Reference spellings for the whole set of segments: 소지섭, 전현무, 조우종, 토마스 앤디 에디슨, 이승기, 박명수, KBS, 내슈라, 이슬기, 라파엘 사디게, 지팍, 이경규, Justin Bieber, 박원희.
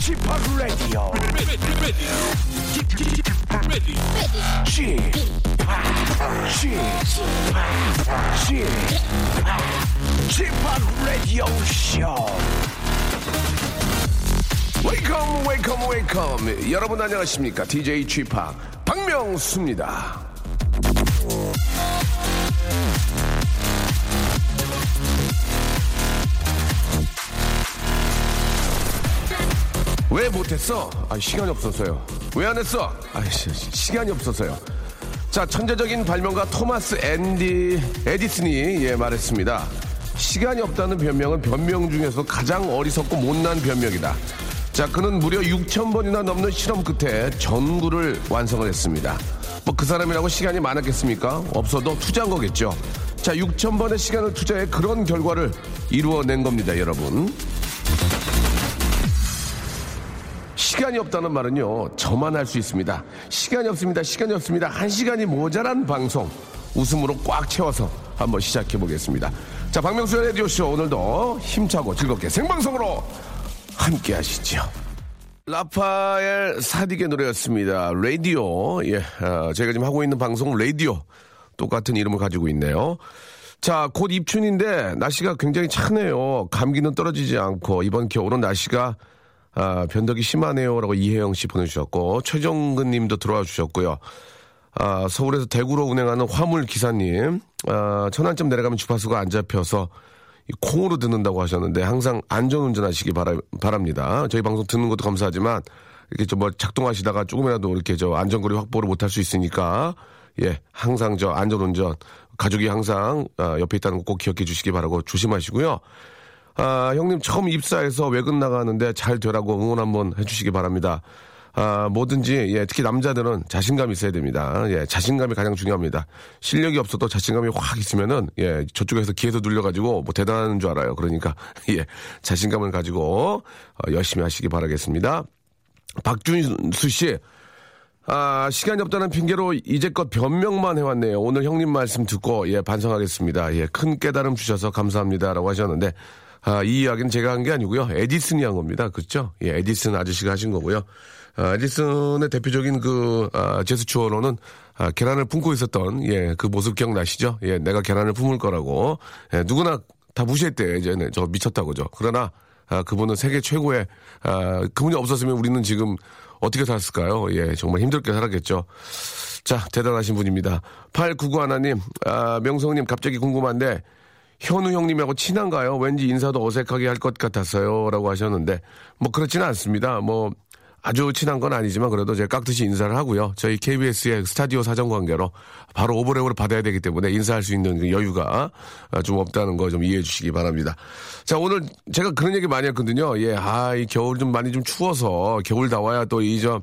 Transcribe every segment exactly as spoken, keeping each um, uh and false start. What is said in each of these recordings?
지팍 라디오. 지팍 라디오 쇼. 웰컴 웰컴 웰컴. 여러분 안녕하십니까? 디제이 지팍 박명수입니다. 왜 못했어? 아, 시간이 없어서요. 왜 안 했어? 아, 시간이 없어서요. 자, 천재적인 발명가 토마스 앤디 에디슨이 예 말했습니다. 시간이 없다는 변명은 변명 중에서 가장 어리석고 못난 변명이다. 자, 그는 무려 육천 번이나 넘는 실험 끝에 전구를 완성을 했습니다. 뭐 그 사람이라고 시간이 많았겠습니까? 없어도 투자한 거겠죠. 자, 육천 번의 시간을 투자해 그런 결과를 이루어낸 겁니다, 여러분. 시간이 없다는 말은요, 저만 할 수 있습니다. 시간이 없습니다. 시간이 없습니다. 한 시간이 모자란 방송. 웃음으로 꽉 채워서 한번 시작해보겠습니다. 자, 박명수의 라디오쇼 오늘도 힘차고 즐겁게 생방송으로 함께 하시죠. 라파엘 사디게 노래였습니다. 라디오. 예, 어, 저희가 지금 하고 있는 방송 라디오. 똑같은 이름을 가지고 있네요. 자, 곧 입춘인데 날씨가 굉장히 차네요. 감기는 떨어지지 않고 이번 겨울은 날씨가 아, 변덕이 심하네요. 라고 이혜영 씨 보내주셨고, 최정근 님도 들어와 주셨고요. 아, 서울에서 대구로 운행하는 화물 기사님, 아, 천안점 내려가면 주파수가 안 잡혀서 콩으로 듣는다고 하셨는데, 항상 안전 운전하시기 바라, 바랍니다. 저희 방송 듣는 것도 감사하지만, 이렇게 좀 뭐 작동하시다가 조금이라도 이렇게 저 안전거리 확보를 못할 수 있으니까, 예, 항상 저 안전 운전, 가족이 항상 옆에 있다는 거 꼭 기억해 주시기 바라고 조심하시고요. 아, 형님 처음 입사해서 외근 나가는데 잘 되라고 응원 한번 해주시기 바랍니다. 아, 뭐든지, 예, 특히 남자들은 자신감이 있어야 됩니다. 예, 자신감이 가장 중요합니다. 실력이 없어도 자신감이 확 있으면은, 예, 저쪽에서 기회도 눌려가지고, 뭐, 대단한 줄 알아요. 그러니까, 예, 자신감을 가지고, 어, 열심히 하시기 바라겠습니다. 박준수 씨, 아, 시간이 없다는 핑계로 이제껏 변명만 해왔네요. 오늘 형님 말씀 듣고, 예, 반성하겠습니다. 예, 큰 깨달음 주셔서 감사합니다. 라고 하셨는데, 아, 이 이야기는 제가 한 게 아니고요. 에디슨이 한 겁니다. 그렇죠? 예, 에디슨 아저씨가 하신 거고요. 아, 에디슨의 대표적인 그 아, 제스처로는 아, 계란을 품고 있었던 예, 그 모습 기억나시죠? 예, 내가 계란을 품을 거라고. 예, 누구나 다 무시했대요. 이제는 저 미쳤다고죠. 그러나 아, 그분은 세계 최고의 아, 그분이 없었으면 우리는 지금 어떻게 살았을까요? 예, 정말 힘들게 살았겠죠. 자, 대단하신 분입니다. 팔구구 하나님, 아, 명성님 갑자기 궁금한데. 현우 형님하고 친한가요? 왠지 인사도 어색하게 할 것 같았어요. 라고 하셨는데, 뭐, 그렇지는 않습니다. 뭐, 아주 친한 건 아니지만, 그래도 제가 깍듯이 인사를 하고요. 저희 케이비에스의 스타디오 사정 관계로 바로 오버랩으로 받아야 되기 때문에 인사할 수 있는 여유가 좀 없다는 거 좀 이해해 주시기 바랍니다. 자, 오늘 제가 그런 얘기 많이 했거든요. 예, 아, 이 겨울 좀 많이 좀 추워서, 겨울 나와야 또 이 저,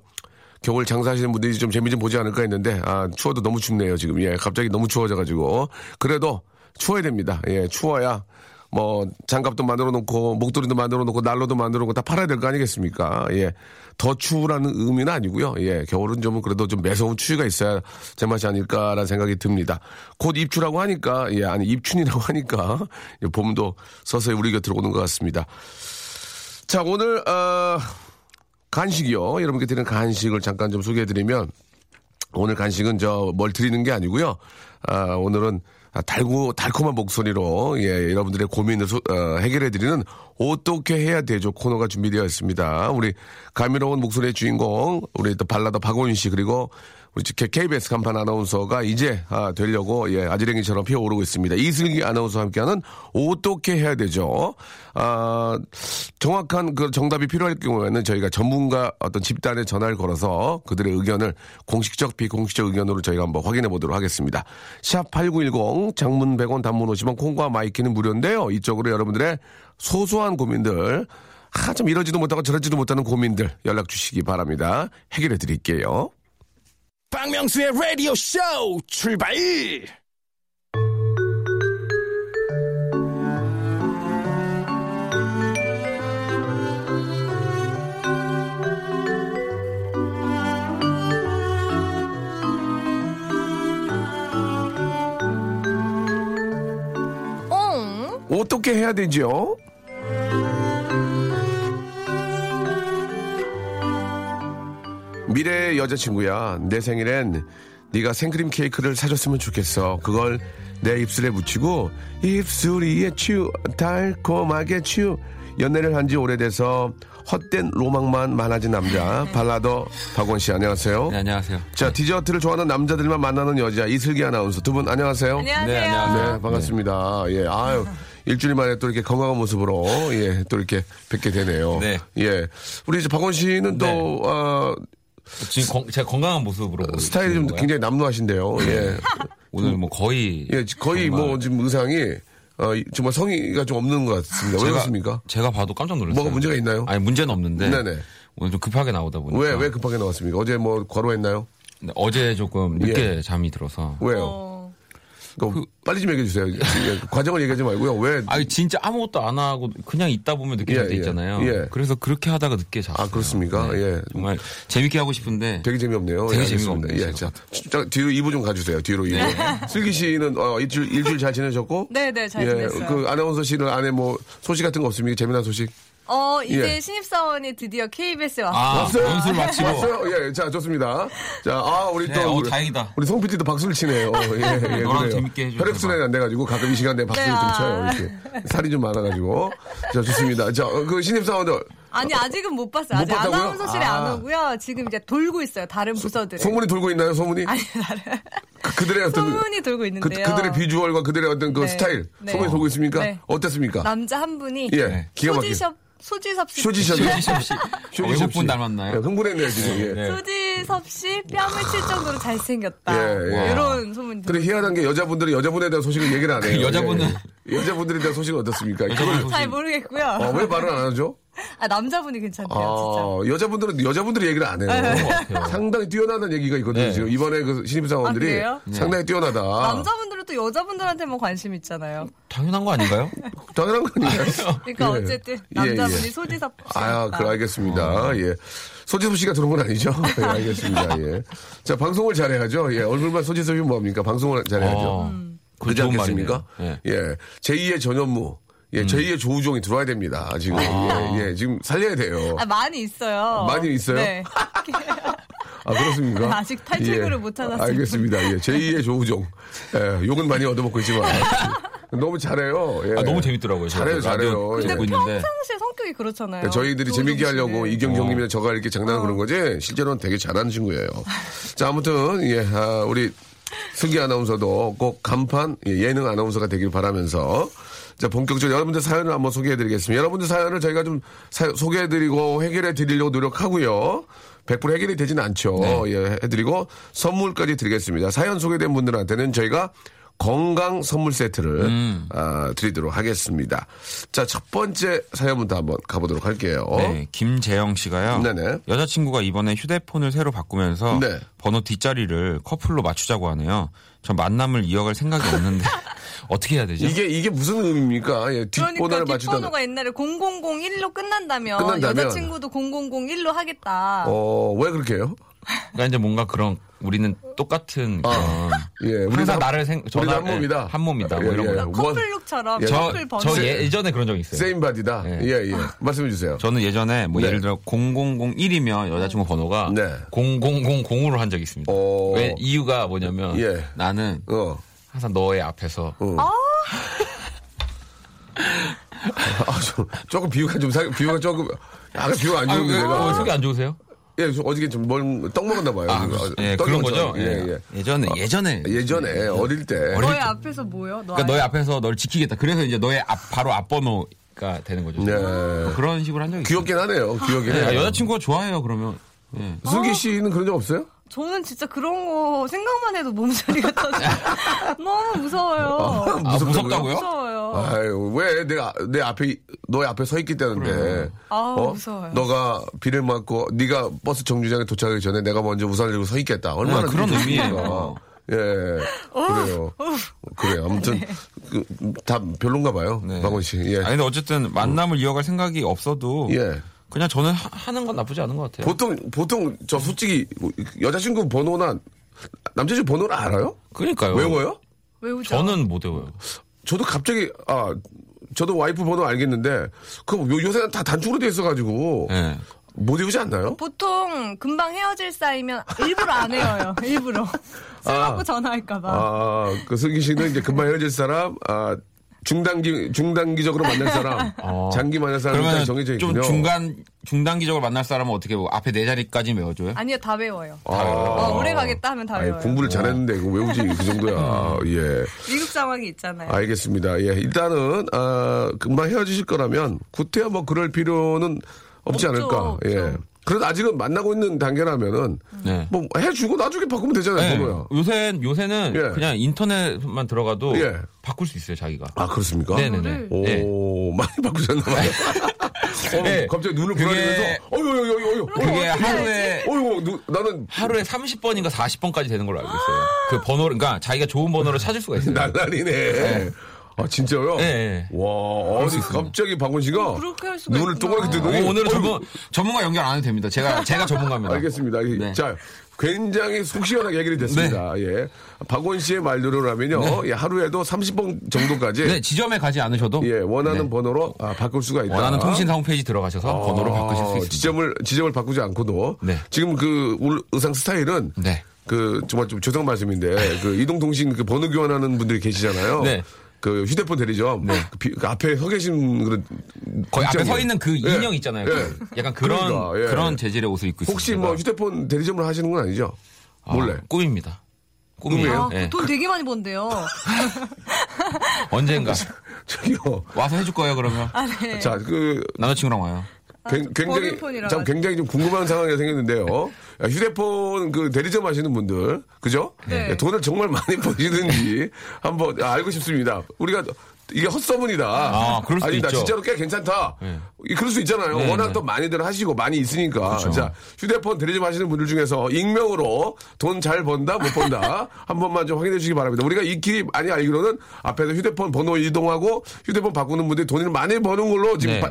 겨울 장사하시는 분들이 좀 재미 좀 보지 않을까 했는데, 아, 추워도 너무 춥네요. 지금, 예, 갑자기 너무 추워져가지고. 그래도, 추워야 됩니다. 예, 추워야, 뭐, 장갑도 만들어 놓고, 목도리도 만들어 놓고, 난로도 만들어 놓고, 다 팔아야 될 거 아니겠습니까? 예. 더 추우라는 의미는 아니고요. 예, 겨울은 좀 그래도 좀 매서운 추위가 있어야 제 맛이 아닐까라는 생각이 듭니다. 곧 입추라고 하니까, 예, 아니, 입춘이라고 하니까, 예, 봄도 서서히 우리 곁으로 오는 것 같습니다. 자, 오늘, 어, 간식이요. 여러분께 드리는 간식을 잠깐 좀 소개해드리면, 오늘 간식은 저, 뭘 드리는 게 아니고요. 아, 오늘은 달고, 달콤한 목소리로, 예, 여러분들의 고민을 소, 어, 해결해드리는 어떻게 해야 되죠? 코너가 준비되어 있습니다. 우리 감미로운 목소리의 주인공, 우리 또 발라더 박원희 씨, 그리고 우리 케이비에스 간판 아나운서가 이제 아, 되려고 예, 아지랭이처럼 피어오르고 있습니다. 이승기 아나운서와 함께하는 어떻게 해야 되죠? 아, 정확한 그 정답이 필요할 경우에는 저희가 전문가 어떤 집단에 전화를 걸어서 그들의 의견을 공식적 비공식적 의견으로 저희가 한번 확인해 보도록 하겠습니다. 샵 팔구일공, 장문 백 원, 단문 오십 원, 콩과 마이키는 무료인데요. 이쪽으로 여러분들의 소소한 고민들, 아, 좀 이러지도 못하고 저러지도 못하는 고민들 연락 주시기 바랍니다. 해결해 드릴게요. 박명수의 라디오 쇼 출발! 응. 어떻게 해야 되죠? 미래의 여자친구야, 내 생일엔 네가 생크림 케이크를 사줬으면 좋겠어. 그걸 내 입술에 묻히고 입술이에 치유, 달콤하게 치유. 연애를 한지 오래돼서 헛된 로망만 많아진 남자, 발라더 박원씨, 안녕하세요. 네, 안녕하세요. 자, 디저트를 좋아하는 남자들만 만나는 여자, 이슬기 아나운서. 두 분 안녕하세요. 안녕하세요. 네, 안녕하세요. 네, 반갑습니다. 네. 예, 아유. 일주일 만에 또 이렇게 건강한 모습으로, 예, 또 이렇게 뵙게 되네요. 네. 예. 우리 이제 박원 씨는 또, 네. 어, 지금 건, 제가 건강한 모습으로. 스타일이 좀 거야? 굉장히 남루하신데요. 예. 오늘 뭐 거의. 예, 거의 정말... 뭐 지금 의상이, 어, 정말 성의가 좀 없는 것 같습니다. 제가, 왜 그렇습니까? 제가 봐도 깜짝 놀랐어요. 뭐가 문제가 있나요? 아니, 문제는 없는데. 네네. 오늘 좀 급하게 나오다 보니까. 왜, 왜 급하게 나왔습니까? 어제 뭐 과로했나요? 네, 어제 조금 늦게 예. 잠이 들어서. 왜요? 어... 그, 빨리 좀 얘기해 주세요. 과정을 얘기하지 말고요. 왜? 아니, 진짜 아무것도 안 하고 그냥 있다 보면 늦게 예, 잘 때 있잖아요. 예. 그래서 그렇게 하다가 늦게 잤어요. 아, 그렇습니까? 네. 예. 정말 재밌게 하고 싶은데. 되게 재미없네요. 되게 예, 재미가 없네요. 예, 자, 자, 뒤로 이 부 좀 가주세요. 뒤로 이 부. 네. 슬기 씨는 어, 일주일, 일주일 잘 지내셨고? 네네, 네, 잘 예, 지냈어요. 그 아나운서 씨는 안에 뭐 소식 같은 거 없습니까? 재미난 소식? 어, 이제 예. 신입사원이 드디어 케이비에스에 왔어요. 아, 연수를 마치고. 왔어요? 예, 자, 좋습니다. 자, 아, 우리 또. 네, 어, 우리, 다행이다. 우리 송 피디도 박수를 치네요. 예, 예. 너랑 재밌게 해주세요. 혈액순환이 안 돼가지고 가끔 이 시간대에 박수를 네, 좀 쳐요. 이렇게. 살이 좀 많아가지고. 자, 좋습니다. 자, 그 신입사원들. 아니, 아직은 못 봤어요. 못 아직 봤다고요? 아나운서실에 아. 안 오고요. 지금 이제 돌고 있어요. 다른 부서들은. 소문이 돌고 있나요, 소문이? 아니, 나를. 그들의 어떤 소문이 돌고 있는데요. 그, 그들의 비주얼과 그들의 어떤 그 네. 스타일. 네. 소문이 돌고 있습니까? 네. 어땠습니까? 남자 한 분이. 예, 기가 막히게. 소지섭 씨. 소지섭 씨. 소지섭 분 닮았나요? 흥분했네요, 지금. 예. 소지섭 씨 뺨을 칠 정도로 잘생겼다. 예, 예. 이런 소문이. 근데 희한한 게 여자분들이 여자분에 대한 소식을 얘기를 안 해요. 그 여자분은. 예. 여자분들에 대한 소식은 어떻습니까? 그걸 잘 모르겠고요. 아, 왜 말을 안 하죠? 아, 남자분이 괜찮대요, 아, 진짜. 여자분들은, 여자분들이 얘기를 안 해요. 상당히 뛰어나다는 얘기가 있거든요, 네. 지금. 이번에 그 신입사원들이. 아, 상당히 네. 뛰어나다. 남자분들은 또 여자분들한테만 관심 있잖아요. 당연한 거 아닌가요? 당연한 거 아닌가요? 그러니까 예. 어쨌든, 남자분이 예, 예. 소지섭 씨. 아, 그래, 알겠습니다. 어. 예. 소지섭 씨가 들은 건 아니죠? 예, 알겠습니다. 예. 자, 방송을 잘해야죠. 예. 얼굴만 소지섭이 뭐합니까? 방송을 잘해야죠. 어, 음. 그렇지 않겠습니까? 예. 예. 제이의 전현무. 예, 음. 제이의 조우종이 들어와야 됩니다. 지금 아. 예, 예, 지금 살려야 돼요. 아, 많이 있어요. 많이 있어요? 네. 아, 그렇습니까? 아직 탈출구를 예. 못 찾았어요. 알겠습니다. 예, 제이의 조우종. 예, 욕은 많이 얻어먹고 있지만 너무 잘해요. 예. 아, 너무 재밌더라고요. 잘해요, 잘해요. 근데 평상시에 성격이 그렇잖아요. 네, 저희들이 재밌게 하려고 이경규 형님이나 저가 이렇게 장난을 어. 그런 거지 실제로는 되게 잘하는 친구예요. 자, 아무튼 예, 아, 우리 승기 아나운서도 꼭 간판 예, 예능 아나운서가 되길 바라면서. 자, 본격적으로 여러분들 사연을 한번 소개해드리겠습니다. 여러분들 사연을 저희가 좀 사, 소개해드리고 해결해드리려고 노력하고요. 백 퍼센트 해결이 되진 않죠. 네. 예, 해드리고 선물까지 드리겠습니다. 사연 소개된 분들한테는 저희가 건강 선물 세트를 음. 아, 드리도록 하겠습니다. 자, 첫 번째 사연부터 한번 가보도록 할게요. 네, 김재영 씨가요. 네네. 여자친구가 이번에 휴대폰을 새로 바꾸면서 네. 번호 뒷자리를 커플로 맞추자고 하네요. 전 만남을 이어갈 생각이 없는데. 어떻게 해야 되죠? 이게 이게 무슨 의미입니까? 예, 뒷번호를 그러니까 맞추던 뒷번호가 옛날에 공공공일로 끝난다면, 끝난다면 여자친구도 공공공일로 하겠다. 어, 왜 그렇게 해요? 그러니까 이제 뭔가 그런 우리는 똑같은 아, 그런 예, 우리는 항상 나를 생 저는 한 몸이다. 한 몸이다. 아, 예, 뭐 이런 예, 예. 거. 커플룩처럼 예. 커플 번호. 저 예전에 그런 적이 있어요. 세임 바디다. 예, 예. 예. 말씀해 주세요. 저는 예전에 뭐 네. 예를 들어 공공공일이면 여자친구 번호가 네. 공공공공으로 한 적이 있습니다. 어... 왜 이유가 뭐냐면 예. 나는 어. 항상 너의 앞에서. 어. 아, 저, 조금, 조금 비유가 좀, 사, 비유가 조금, 약간 비유가 안 좋은데. 아, 속이 안 좋으세요? 예, 어저께 좀 뭘 떡 먹었나 봐요. 아, 예, 그런 거죠. 예, 예. 예전에, 예전에, 예전에 예. 어릴 때. 너의 어릴 때. 앞에서 뭐요? 너 그러니까 너의 앞에서 널 지키겠다. 그래서 이제 너의 앞 바로 앞번호가 되는 거죠. 네. 뭐 그런 식으로 한 적이 있어요. 귀엽긴 하네요. 귀엽긴. 네, 해요. 여자친구가 좋아해요. 그러면. 예. 승기 씨는 그런 적 없어요? 저는 진짜 그런 거 생각만 해도 몸서리가 터져요. 너무 무서워요. 아, 무섭다고요? 무섭다고요? 무서워요. 아유, 왜 내가 내 앞에 너의 앞에 서 있기 때문에. 그래. 아우, 어? 무서워요. 너가 비를 맞고 네가 버스 정류장에 도착하기 전에 내가 먼저 우산을 들고 서 있겠다. 얼마나 네, 그런 의미예요. 예, 그래요. 그래요. 아무튼 네. 그, 다 별론가 봐요, 네. 박원 씨. 예. 아니 근데 어쨌든 만남을 음. 이어갈 생각이 없어도. 예. 그냥 저는 하, 하는 건 나쁘지 않은 것 같아요. 보통 보통 저 솔직히 여자친구 번호나 남자친구 번호를 알아요? 그러니까요. 외워요? 외우죠. 저는 못 외워요. 저도 갑자기 아 저도 와이프 번호 알겠는데 그 요새는 다 단축으로 돼 있어가지고 네. 못 외우지 않나요? 보통 금방 헤어질 사이면 일부러 안 외워요. 일부러 술 먹고 아, 전화할까봐. 아 그 승기 씨는 이제 금방 헤어질 사람. 아 중단기 중단기적으로 만날 사람, 어. 장기 만날 사람은 정해져 있군요. 좀 중간 중단기적으로 만날 사람은 어떻게 뭐 앞에 네 자리까지 외워줘요? 아니요, 다 외워요. 아. 다 외워요. 어, 오래 가겠다 하면 다 아니, 외워요. 공부를 잘했는데 이거 외우지 그 정도야. 예. 미국 상황이 있잖아요. 알겠습니다. 예, 일단은 아, 금방 헤어지실 거라면 구태여 뭐 그럴 필요는 없지 없죠, 않을까. 없죠. 예. 그래도 아직은 만나고 있는 단계라면은 네. 뭐 해주고 나중에 바꾸면 되잖아요. 번호야. 네. 요새 요새는 예. 그냥 인터넷만 들어가도 예. 바꿀 수 있어요 자기가. 아 그렇습니까? 네네네. 오 네. 많이 바꾸셨나봐요. 어, 네. 갑자기 눈을 부라리면서 어유 어유 어유 그게 하루에 어유 나는 하루에 삼십 번인가 사십 번까지 되는 걸로 알고 있어요. 그 번호 그러니까 자기가 좋은 번호를 찾을 수가 있어요. 날라리네. 네. 아 진짜요? 네. 와, 어디 갑자기 박원 씨가 눈을 동그랗게 뜨더니 오늘은 전문 전문가 연결 안 해도 됩니다. 제가 제가 전문가입니다. 알겠습니다. 네. 자, 굉장히 속 시원하게 얘기를 됐습니다. 네. 예, 박원 씨의 말대로라면요, 네. 예, 하루에도 삼십 번 정도까지. 네, 지점에 가지 않으셔도 예, 원하는 네. 번호로 아, 바꿀 수가 있다. 원하는 통신사 홈페이지 들어가셔서 아, 번호로 바꾸실 수 있습니다. 지점을 지점을 바꾸지 않고도 네. 지금 그 의상 스타일은. 네. 그 정말 좀 죄송한 말씀인데 그 이동통신 그 번호 교환하는 분들이 계시잖아요. 네. 그 휴대폰 대리점 네. 그 비, 그 앞에 서 계신 그런 거의 앞에 서 있는 그 인형 예. 있잖아요. 예. 약간 그런 그러니까, 예. 그런 재질의 옷을 입고 있습니다. 혹시 있으니까. 뭐 휴대폰 대리점을 하시는 건 아니죠? 아, 몰래 꿈입니다. 꿈이에요. 아, 예. 돈 되게 많이 번대요. 언젠가 저기요 와서 해줄 거예요 그러면. 아, 네. 자, 그 남자친구랑 와요. 굉장히, 참 굉장히 좀 궁금한 상황이 생겼는데요. 휴대폰 그 대리점 하시는 분들, 그죠? 네. 돈을 정말 많이 버시는지 한번 알고 싶습니다. 우리가 이게 헛소문이다. 아, 그럴 수도 있죠. 진짜로 꽤 괜찮다. 네. 그럴 수 있잖아요. 네, 워낙 네. 또 많이들 하시고 많이 있으니까. 그렇죠. 자, 휴대폰 대리점 하시는 분들 중에서 익명으로 돈 잘 번다, 못 번다 한 번만 좀 확인해 주시기 바랍니다. 우리가 이 길이 많이 알기로는 앞에서 휴대폰 번호 이동하고 휴대폰 바꾸는 분들이 돈을 많이 버는 걸로 지금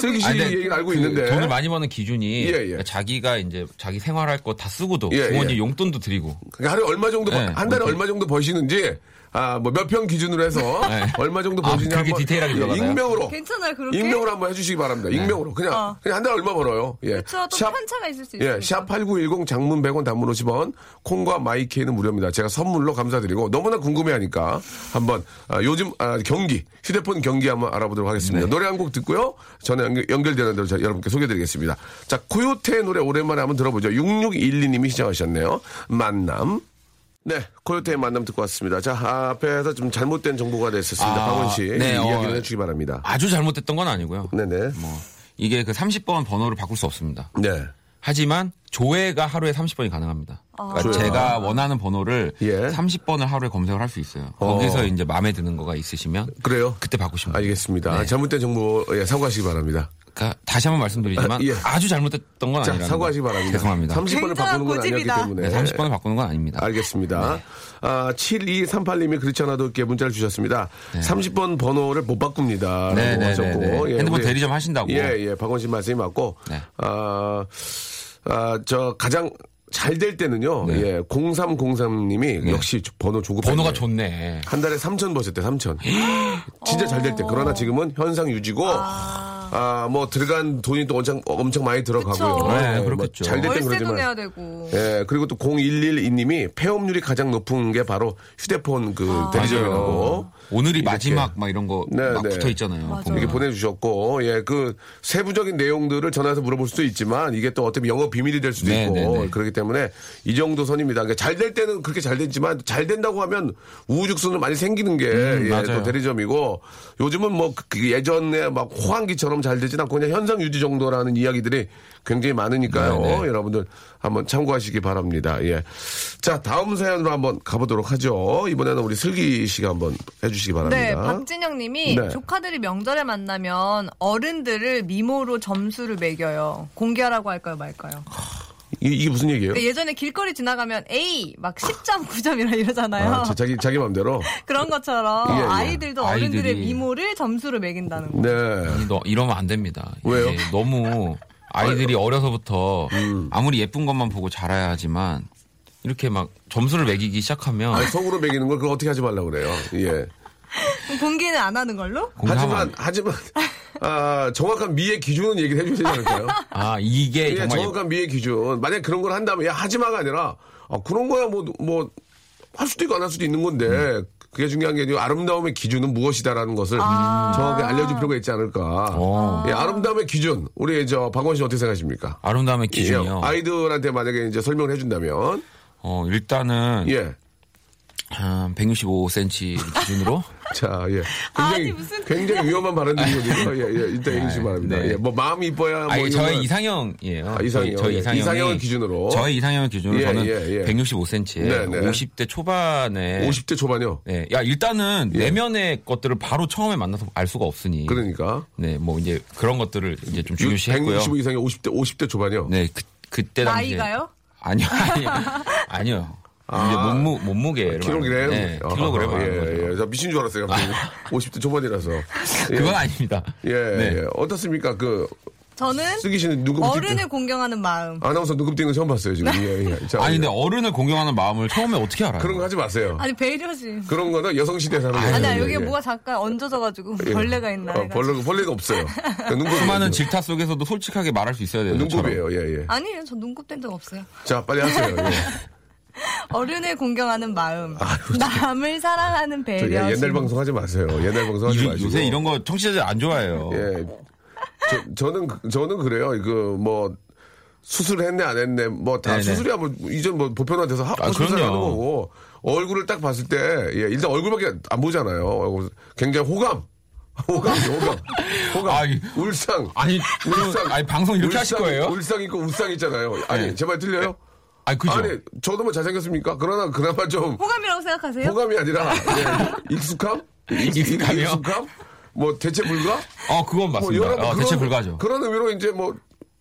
슬기 씨 얘기를 알고 그 있는데 돈을 많이 버는 기준이 예, 예. 자기가 이제 자기 생활할 거 다 쓰고도 예, 부모님 예. 용돈도 드리고 그러니까 하루에 얼마 정도 예, 한 달에 얼마 정도 버시는지. 아, 뭐 몇 평 기준으로 해서 네. 얼마 정도 버시냐 아, 한번 디테일하게 예, 익명으로 괜찮아요 그렇게 익명으로 한번 해주시기 바랍니다. 네. 익명으로 그냥 어. 그냥 한 달 얼마 벌어요. 예. 그렇죠. 또 샵, 편차가 있을 수 있어요. 예, 샵 팔구일공 장문 백 원 단문 오십 원 콩과 마이케이는 무료입니다. 제가 선물로 감사드리고 너무나 궁금해하니까 한번 아, 요즘 아, 경기 휴대폰 경기 한번 알아보도록 하겠습니다. 네. 노래 한 곡 듣고요. 전에 연결, 연결되는 대로 여러분께 소개드리겠습니다. 자 코요태의 노래 오랜만에 한번 들어보죠. 육육일이 님이 시청하셨네요. 만남. 네, 코요태의 만남 듣고 왔습니다. 자, 앞에서 좀 잘못된 정보가 됐었습니다. 아, 박원 씨, 네, 이야기를 어, 해주기 바랍니다. 아주 잘못됐던 건 아니고요. 네네. 뭐 이게 그 삼십 번 번호를 바꿀 수 없습니다. 네. 하지만 조회가 하루에 삼십 번이 가능합니다. 아. 그러니까 제가 원하는 번호를 예. 삼십 번을 하루에 검색을 할 수 있어요. 어. 거기서 이제 마음에 드는 거가 있으시면 그래요. 그때 바꾸시면 알겠습니다. 네. 잘못된 정보 예, 사과하시기 바랍니다. 그러니까 다시 한번 말씀드리지만 아, 예. 아주 잘못됐던 건 아니라 사과하시기 바랍니다. 죄송합니다. 삼십 번을 바꾸는 건 아니기 때문에 네, 삼십 번을 바꾸는 건 아닙니다. 알겠습니다. 네. 아, 칠이삼팔 님이 그렇지 않아도 이렇게 문자를 주셨습니다. 네. 삼십 번 번호를 못 바꿉니다. 네, 네, 하셨고 네, 네. 예, 핸드폰 우리, 대리점 하신다고. 예, 예, 박원 씨 말씀이 맞고 네. 아, 아, 저 가장 잘 될 때는요. 네. 예, 공삼공삼 님이 네. 역시 번호 조급해. 번호가 좋네. 한 달에 삼천 버셨대. 삼천. 진짜 잘 될 때. 그러나 지금은 현상 유지고 아, 아 뭐 들어간 돈이 또 엄청, 엄청 많이 들어가고요. 네, 네, 그렇겠죠. 잘 될 때 그러지만. 월세도 내야 되고. 예, 그리고 또 공일일이 님이 폐업률이 가장 높은 게 바로 휴대폰 그 아, 대리점이라고. 맞아요. 오늘이 이렇게. 마지막 막 이런 거 막 붙어 있잖아요. 이렇게 보내주셨고, 예, 그 세부적인 내용들을 전화해서 물어볼 수도 있지만 이게 또 어떻게 영업 비밀이 될 수도 네네네. 있고 그렇기 때문에 이 정도 선입니다. 그러니까 잘 될 때는 그렇게 잘 됐지만 잘 된다고 하면 우후죽순은 많이 생기는 게 음, 예, 또 대리점이고 요즘은 뭐 그 예전에 막 호황기처럼 잘 되진 않고 그냥 현상 유지 정도라는 이야기들이 굉장히 많으니까요. 네네. 여러분들 한번 참고하시기 바랍니다. 예. 자, 다음 사연으로 한번 가보도록 하죠. 이번에는 우리 슬기 씨가 한번 해주시기 바랍니다. 네, 박진영 님이 네. 조카들이 명절에 만나면 어른들을 미모로 점수를 매겨요. 공개하라고 할까요, 말까요? 이게, 이게 무슨 얘기예요? 예전에 길거리 지나가면 A 막 십 점, 구 점이라 이러잖아요. 아, 자기 자기 마음대로. 그런 것처럼 예, 예. 아이들도 어른들의 아이들이... 미모를 점수로 매긴다는 거죠. 네. 아니, 너, 이러면 안 됩니다. 왜요? 너무 아이들이 어려서부터 음. 아무리 예쁜 것만 보고 자라야 하지만 이렇게 막 점수를 매기기 시작하면 아니, 속으로 매기는 걸 그걸 어떻게 하지 말라고 그래요. 예. 공개는 안 하는 걸로? 하지만 하지만 아, 정확한 미의 기준은 얘기를 해주시지 않을까요? 아, 이게 예, 정말... 정확한 미의 기준. 만약에 그런 걸 한다면 야 하지마가 아니라 아, 그런 거야 뭐 뭐 할 수도 있고 안 할 수도 있는 건데 음. 그게 중요한 게 아니고 아름다움의 기준은 무엇이다라는 것을 아~ 정확히 알려줄 필요가 있지 않을까. 예, 아름다움의 기준. 우리 저 박원 씨 어떻게 생각하십니까? 아름다움의 기준이요. 예, 아이들한테 만약에 이제 설명을 해준다면, 어 일단은 예. 한 백육십오 센티미터 기준으로. 자, 예. 굉장히, 아니, 무슨... 굉장히 위험한 발언들이거든요. 예, 예. 일단 얘기해 주시기 바랍니다. 네. 예. 뭐, 마음이 이뻐야. 뭐 저의 이상형이에요. 아, 이상형. 저희 이상형. 이상형을 기준으로. 저의 이상형을 기준으로 예, 저는 예, 예. 백육십오 센티미터에 네, 네. 오십 대 초반에. 오십 대 초반이요? 네. 야, 일단은 예. 내면의 것들을 바로 처음에 만나서 알 수가 없으니. 그러니까. 네, 뭐, 이제 그런 것들을 이제 좀 중요시했고요. 백육십오 이상이 오십 대, 오십 대 초반이요? 네. 그, 그때 당시. 나이가요? 아니요. 아니요. 아니요. 아, 이제 몸무, 몸무게. 킬로그램? 네, 아, 킬로그램. 아, 예, 예. 저 미친 줄 알았어요. 갑자기. 아, 오십 대 초반이라서. 예. 그건 아닙니다. 예, 네. 예. 어떻습니까? 그. 저는. 쓰기시는 누구 어른을 띄는... 공경하는 마음. 아나운서 누구 띄는 거 처음 봤어요, 지금. 예, 예. 자, 아니, 예. 근데 어른을 공경하는 마음을 처음에 어떻게 알아요? 그런 거 하지 마세요. 아니, 배려지. 그런 거는 여성시대에 사는 거예요. 아니야, 여기에 예. 뭐가 잠깐 얹어져가지고 예. 벌레가 있나. 어, 벌레, 벌레가 없어요. 그러니까 수많은 질타 속에서도 솔직하게 말할 수 있어야 돼요. 눈곱이에요, 예, 예. 아니에요, 저 눈곱 뗀 적 없어요. 자, 빨리 하세요. 예. 어른을 공경하는 마음, 아유, 남을 사랑하는 배려. 옛날 방송 하지 마세요. 옛날 방송 하지 마시고. 요새 이런 거 청취자들 안 좋아해요. 예, 저, 저는 저는 그래요. 그 뭐 수술했네 안 했네 뭐 다 수술이야 뭐 이전 뭐 보편화돼서 합 수술하는 거고 얼굴을 딱 봤을 때 예, 일단 얼굴밖에 안 보잖아요. 굉장히 호감. 호감, 호감, 호감. 아니, 울상. 아니, 울상. 아니 방송 이렇게 울상, 하실 거예요? 울상 있고 울상 있잖아요. 아니 네. 제 말 들려요? 아니, 그죠? 아니, 저도 뭐 잘생겼습니까? 그러나, 그나마 좀. 호감이라고 생각하세요? 호감이 아니라, 예, 익숙함? 익숙함이요? 익숙함? 뭐, 대체 불가? 어, 그건 맞습니다. 뭐, 어, 그런, 대체 불가죠. 그런 의미로 이제 뭐,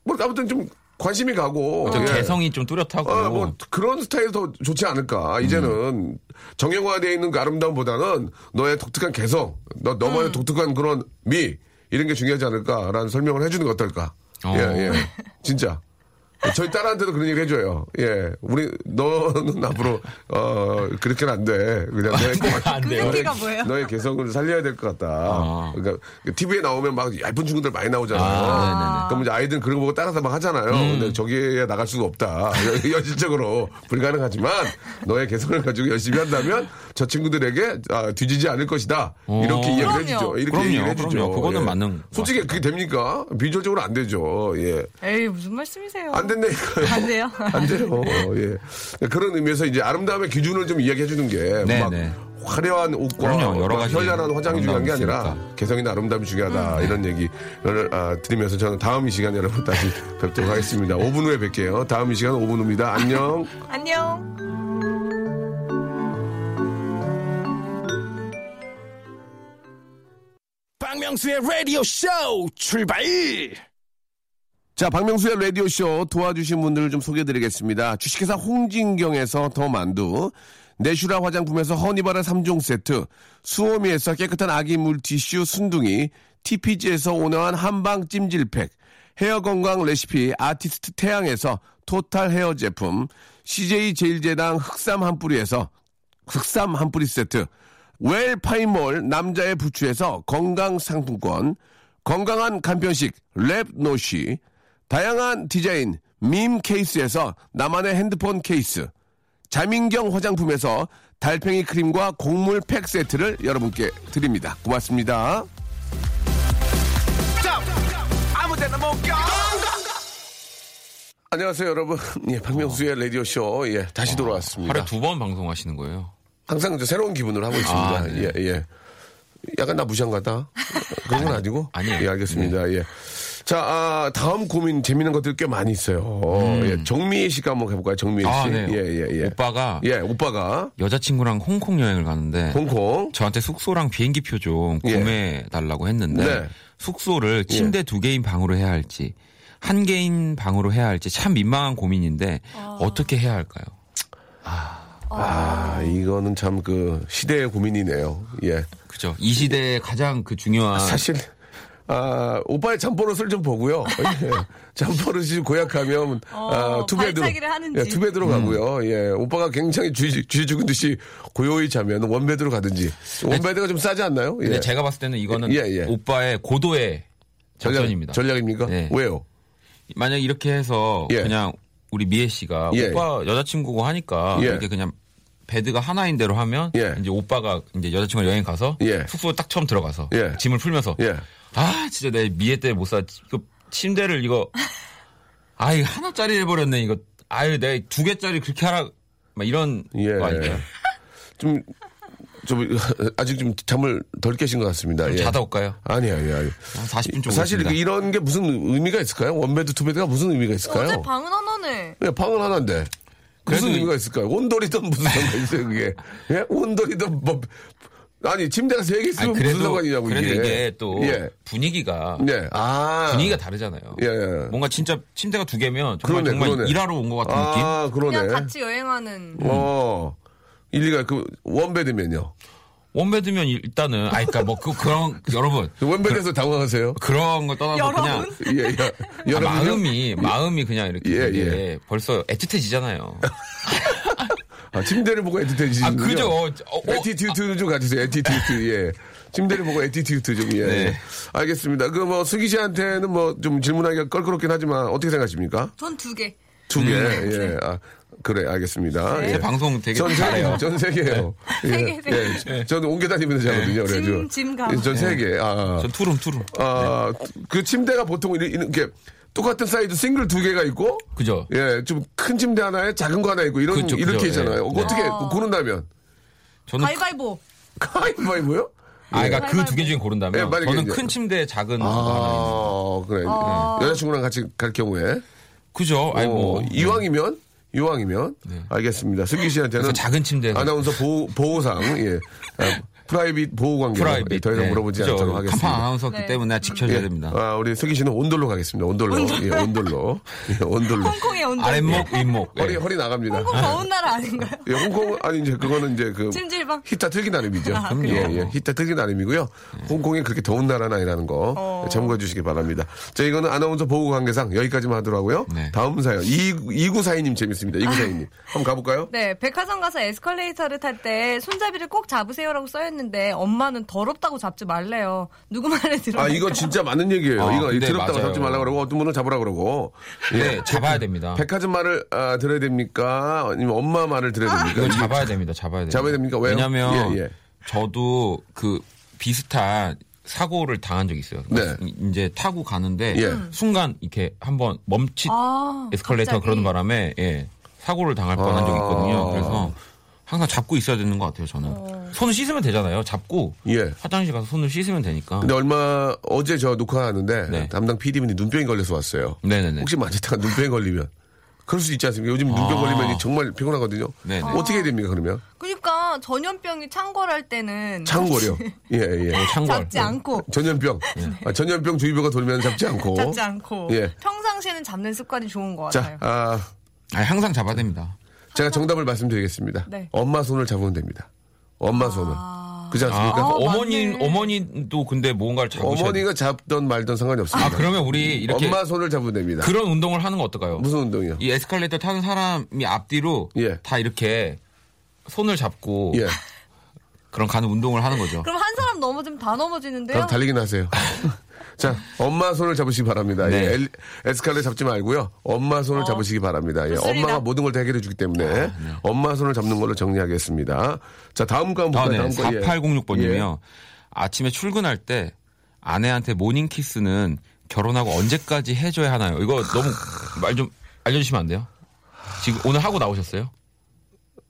뭐, 아무튼 좀 관심이 가고. 좀 예. 개성이 좀 뚜렷하고. 아, 뭐, 그런 스타일이 더 좋지 않을까. 이제는 음. 정형화되어 있는 그 아름다움보다는 너의 독특한 개성, 너, 너만의 음. 독특한 그런 미, 이런 게 중요하지 않을까라는 설명을 해주는 게 어떨까. 어. 예, 예. 진짜. 저희 딸한테도 그런 얘기 해줘요. 예. 우리, 너는 앞으로, 어, 그렇게는 안 돼. 그냥 너의, 너의, 너의, 너의 개성을 살려야 될 것 같다. 아. 그러니까, 티비에 나오면 막 얇은 친구들 많이 나오잖아요. 아. 그럼 이제 아이들은 그런 거 보고 따라서 막 하잖아요. 음. 근데 저기에 나갈 수가 없다. 현실적으로 불가능하지만, 너의 개성을 가지고 열심히 한다면, 저 친구들에게 아, 뒤지지 않을 것이다. 오. 이렇게 이야기를 해주죠. 이렇게 그럼요, 얘기를 해주죠. 그럼요. 그거는 예. 맞는. 솔직히 맞습니다. 그게 됩니까? 비주얼적으로 안 되죠. 예. 에이, 무슨 말씀이세요? 안 안 돼요? 안 돼요. 어, 예. 그런 의미에서 이제 아름다움의 기준을 좀 이야기해 주는 게 막 화려한 옷과 여러 가지 현란한 화장이 중요한 게 있습니까? 아니라 개성이나 아름다움이 중요하다 음. 이런 얘기를 아, 드리면서 저는 다음 이 시간 여러분 다시 뵙도록 하겠습니다. 오 분 후에 뵐게요. 다음 이 시간 오 분 후입니다. 안녕. 안녕. 박명수의 라디오 쇼 출발! 자, 박명수의 라디오쇼 도와주신 분들을 좀 소개해드리겠습니다. 주식회사 홍진경에서 더 만두, 내슈라 화장품에서 허니바라 삼 종 세트, 수오미에서 깨끗한 아기 물티슈 순둥이, 티피지에서 온화한 한방 찜질팩, 헤어 건강 레시피 아티스트 태양에서 토탈 헤어 제품, 씨제이 제일제당 흑삼 한 뿌리에서 흑삼 한 뿌리 세트, 웰파인몰 남자의 부추에서 건강 상품권, 건강한 간편식 랩노시, 다양한 디자인 밈 케이스에서 나만의 핸드폰 케이스, 자민경 화장품에서 달팽이 크림과 곡물 팩 세트를 여러분께 드립니다. 고맙습니다. 안녕하세요, 여러분. 예, 박명수의 라디오쇼. 예, 다시 어, 돌아왔습니다. 하루에 두 번 방송하시는 거예요? 항상 저 새로운 기분으로 하고 있습니다. 아, 네. 예, 예. 약간 나 무시한 것 같다? 그런 건 아니고? 아니요. 예, 알겠습니다. 네. 예. 자, 아, 다음 고민, 재밌는 것들 꽤 많이 있어요. 어, 음. 예, 정미애 씨가 한번 해볼까요? 정미애 씨. 아, 네. 예, 예, 예. 오빠가. 예, 오빠가. 여자친구랑 홍콩 여행을 가는데. 홍콩. 저한테 숙소랑 비행기표 좀 구매해달라고 했는데. 네. 숙소를 침대 예. 두 개인 방으로 해야 할지. 한 개인 방으로 해야 할지 참 민망한 고민인데 아. 어떻게 해야 할까요? 아, 아, 아 이거는 참 그 시대의 고민이네요. 예, 그죠. 이 시대의 가장 그 중요한 사실. 아, 오빠의 잠버릇을 좀 보고요. 예. 잠버릇이 고약하면 어, 아, 투베드로 예, 투베드로 음. 가고요. 예, 오빠가 굉장히 쥐 죽은 듯이 고요히 자면 원베드로 가든지. 원베드가 좀 싸지 않나요? 예. 근데 제가 봤을 때는 이거는 예, 예. 오빠의 고도의 작전입니다. 전략, 전략입니까? 네. 왜요? 만약 이렇게 해서 예. 그냥 우리 미애 씨가 예. 오빠 여자친구고 하니까 예. 이렇게 그냥 베드가 하나인 대로 하면 예. 이제 오빠가 이제 여자친구랑 여행 가서 예. 숙소에 딱 처음 들어가서 예. 짐을 풀면서 예. 아 진짜 내 미애 때문에 못 사 이거 침대를 이거 아 이거 하나짜리 해버렸네 이거 아유 내 두 개짜리 그렇게 하라 막 이런 예. 거 아닌가요? 좀 좀 아직 좀 잠을 덜 깨신 것 같습니다. 예. 자다 올까요? 아니요, 아니요. 사십 분 정도. 사실 이런 게 무슨 의미가 있을까요? 원베드, 투베드가 무슨 의미가 있을까요? 어제 방은 하나네. 예, 방은 하나인데 무슨 의미가 있을까요? 온돌이든 무슨 상관 있어요 그게? 예, 온돌이든 뭐 아니 침대가 세 개 있으면 무슨 상관이냐고 이게. 그래도 이게 또 예. 분위기가 예. 아. 분위기가 다르잖아요. 예, 예. 뭔가 진짜 침대가 두 개면 정말, 그러네, 정말 그러네. 일하러 온 것 같은 아, 느낌. 아, 그러네. 그냥 같이 여행하는. 어. 일리가 그 원베드면요. 원베드면 일단은 아 그러니까 뭐 그 그런 여러분 원베드에서 그, 당황하세요. 그런 거 떠나서 여러분? 그냥 예, 예, 아, 마음이 마음이 그냥 이렇게 예, 예. 벌써 애틋해지잖아요. 아, 침대를 보고 애틋해지시는군요. 아 그죠. 어, 어, 애티튜드 좀 가지세요. 애티튜드 예. 침대를 보고 애티튜드 좀 예. 네. 알겠습니다. 그 뭐 수기 씨한테는 뭐 좀 질문하기가 껄끄럽긴 하지만 어떻게 생각하십니까? 전 두 개. 두 개. 음, 예. 네. 아, 그래, 알겠습니다. 네. 예. 방송 되게 전 잘해요. 전 세 개요. 세 개. 저는 옮겨 다니면서 자거든요. 네. 짐, 짐 가. 전 세 개. 아, 전 투룸, 투룸. 아, 네. 그 침대가 보통 이렇게 똑같은 사이즈 싱글 두 개가 있고, 그죠? 예, 좀 큰 침대 하나에 작은 거 하나 있고 이런 그쵸, 이렇게 그죠. 있잖아요. 네. 어떻게 아. 고른다면? 저는 가위바위보. 가위바위보요? 아, 그러니까 그 두 개 중에 고른다면. 예, 저는 이제. 큰 침대에 작은 아, 거 하나. 그래. 아, 그래. 여자친구랑 같이 갈 경우에. 그죠? 아니 뭐 어, 이왕이면. 이왕이면 네. 알겠습니다. 승기 씨한테는 작은 침대 아나운서 보호, 보호상 예. 아, 프라이빗 보호 관계로 프라이빗, 더 이상 네. 물어보지 그렇죠. 않도록 하겠습니다. 간판 아나운서기 네. 때문에 지켜줘야 네. 됩니다. 아, 우리 승기 씨는 온돌로 가겠습니다. 온돌로, 온돌로. 예, 온돌로, 예, 온돌로. 홍콩의 온돌. 아랫목, 윗목. 허리 허리 나갑니다. 홍콩 더운 나라 아닌가요? 예, 홍콩 아니 이제 그거는 이제 그 찜질방 히타 틀기 나름이죠. 아, 예, 예, 히타 틀기 나름이고요. 네. 홍콩이 그렇게 더운 나라는 아니라는 거 어. 참고해 주시기 바랍니다. 자, 이거는 아나운서 보호 관계상 여기까지만 하더라고요. 네. 다음 사연 이구사이님 재밌습니다. 이구사이님 한번 가볼까요? 네, 백화점 가서 에스컬레이터를 탈 때 손잡이를 꼭 잡으세요라고 써있는데 엄마는 더럽다고 잡지 말래요. 누구 말에 들어요? 아, 이거 진짜 많은 얘기예요. 아, 이거 더럽다고 맞아요. 잡지 말라고 그러고 어떤 분은 잡으라 그러고. 예, 네, 잡아야 됩니다. 백화점 말을 아, 들어야 됩니까? 아니면 엄마 말을 들어야 됩니까? 이거 잡아야 됩니다. 잡아야 됩니다. 잡아야 됩니까? 왜요? 왜냐하면 예, 예. 저도 그 비슷한 사고를 당한 적이 있어요. 네. 이제 타고 가는데 예. 순간 이렇게 한번 멈칫 아, 에스컬레이터 그러는 바람에 예, 사고를 당할 뻔한 아~ 적이 있거든요. 그래서 항상 잡고 있어야 되는 것 같아요. 저는 어. 손을 씻으면 되잖아요. 잡고 예. 화장실 가서 손을 씻으면 되니까. 근데 얼마 어제 저 녹화하는데 네. 담당 피디분이 눈병이 걸려서 왔어요. 네네네. 혹시 만지다가 눈병이 걸리면 그럴 수 있지 않습니까? 요즘 눈병 아~ 걸리면 정말 피곤하거든요. 네네. 어떻게 해야 됩니까 그러면? 그러니까 전염병이 창궐할 때는 창궐이요. 예예. 예. 창궐. 잡지 않고 전염병. 예. 아, 전염병 주의보가 돌면 잡지 않고. 잡지 않고. 예. 평상시에는 잡는 습관이 좋은 것 같아요. 자, 아, 아니, 항상 잡아야 됩니다. 항상... 제가 정답을 말씀드리겠습니다. 네. 엄마 손을 잡으면 됩니다. 엄마 손을. 아... 그렇지 않습니까? 아, 어머니, 어머니도 근데 뭔가를 잡으셔야 돼요. 어머니가 잡던 말던 상관이 없습니다. 아, 그러면 우리 이렇게. 엄마 손을 잡으면 됩니다. 그런 운동을 하는 거 어떨까요? 무슨 운동이요? 이 에스컬레이터 타는 사람이 앞뒤로 예. 다 이렇게 손을 잡고. 예. 그런 가는 운동을 하는 거죠. 그럼 한 사람 사람 넘어지면 다 넘어지는데요. 그럼 달리긴 하세요. 자, 엄마 손을 잡으시기 바랍니다. 네. 예, 에스컬레이터 잡지 말고요. 엄마 손을 어, 잡으시기 바랍니다. 예, 엄마가 모든 걸 다 해결해 주기 때문에 아, 네. 엄마 손을 잡는 걸로 정리하겠습니다. 자, 다음 거 한번 볼까요? 아, 네. 사팔공육 번님이요. 예. 아침에 출근할 때 아내한테 모닝키스는 결혼하고 언제까지 해줘야 하나요? 이거 너무 말 좀 알려주시면 안 돼요? 지금 오늘 하고 나오셨어요?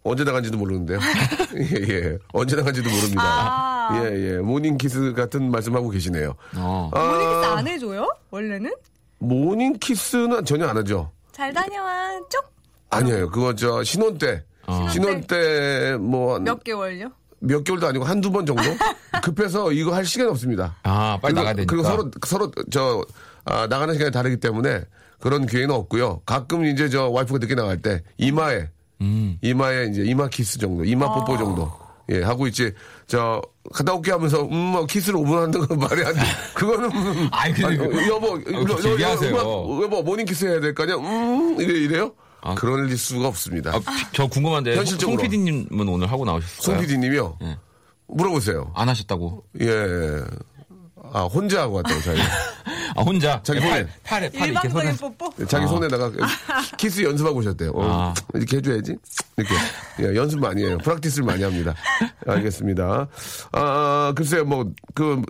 언제 나간지도 모르는데요. 예, 예. 언제 나간지도 모릅니다. 아~ 예, 예. 모닝키스 같은 말씀하고 계시네요. 어. 아~ 모닝키스 안 해줘요? 원래는? 모닝키스는 전혀 안 하죠. 잘 다녀와, 쪽? 아니에요. 그거 저 신혼 때. 어. 신혼 때 뭐. 몇 개월요? 몇 개월도 아니고 한두 번 정도? 급해서 이거 할 시간이 없습니다. 아, 빨리 나가야 되니까. 그리고 서로, 서로 저, 아, 나가는 시간이 다르기 때문에 그런 기회는 없고요. 가끔 이제 저 와이프가 늦게 나갈 때 이마에 음. 이마에 이제 이마 키스 정도, 이마 아. 뽀뽀 정도, 예 하고 있지. 저 갔다 올게 하면서 음 뭐 키스를 오 분 한다는 건 말이 안 돼. 그거는 음, 아니, 아니, 그, 여보, 여, 여보, 여보 모닝 키스 해야 될 거 아니야? 음 이래 이래요? 아. 그럴 수가 없습니다. 아, 저 궁금한데 현실적으로. 송 피디님은 오늘 하고 나오셨어요? 송 피디님이요? 예. 물어보세요. 안 하셨다고? 예. 아 혼자 하고 왔다고 자기. 아 혼자 자기 네, 손에 팔에 팔 이렇게 손에 뽀뽀? 자기 아. 손에다가 키스 연습하고 오셨대요. 어, 아. 이렇게 해줘야지. 이렇게 예, 연습 많이 해요. 프랙티스를 많이 합니다. 알겠습니다. 아 글쎄요 뭐 그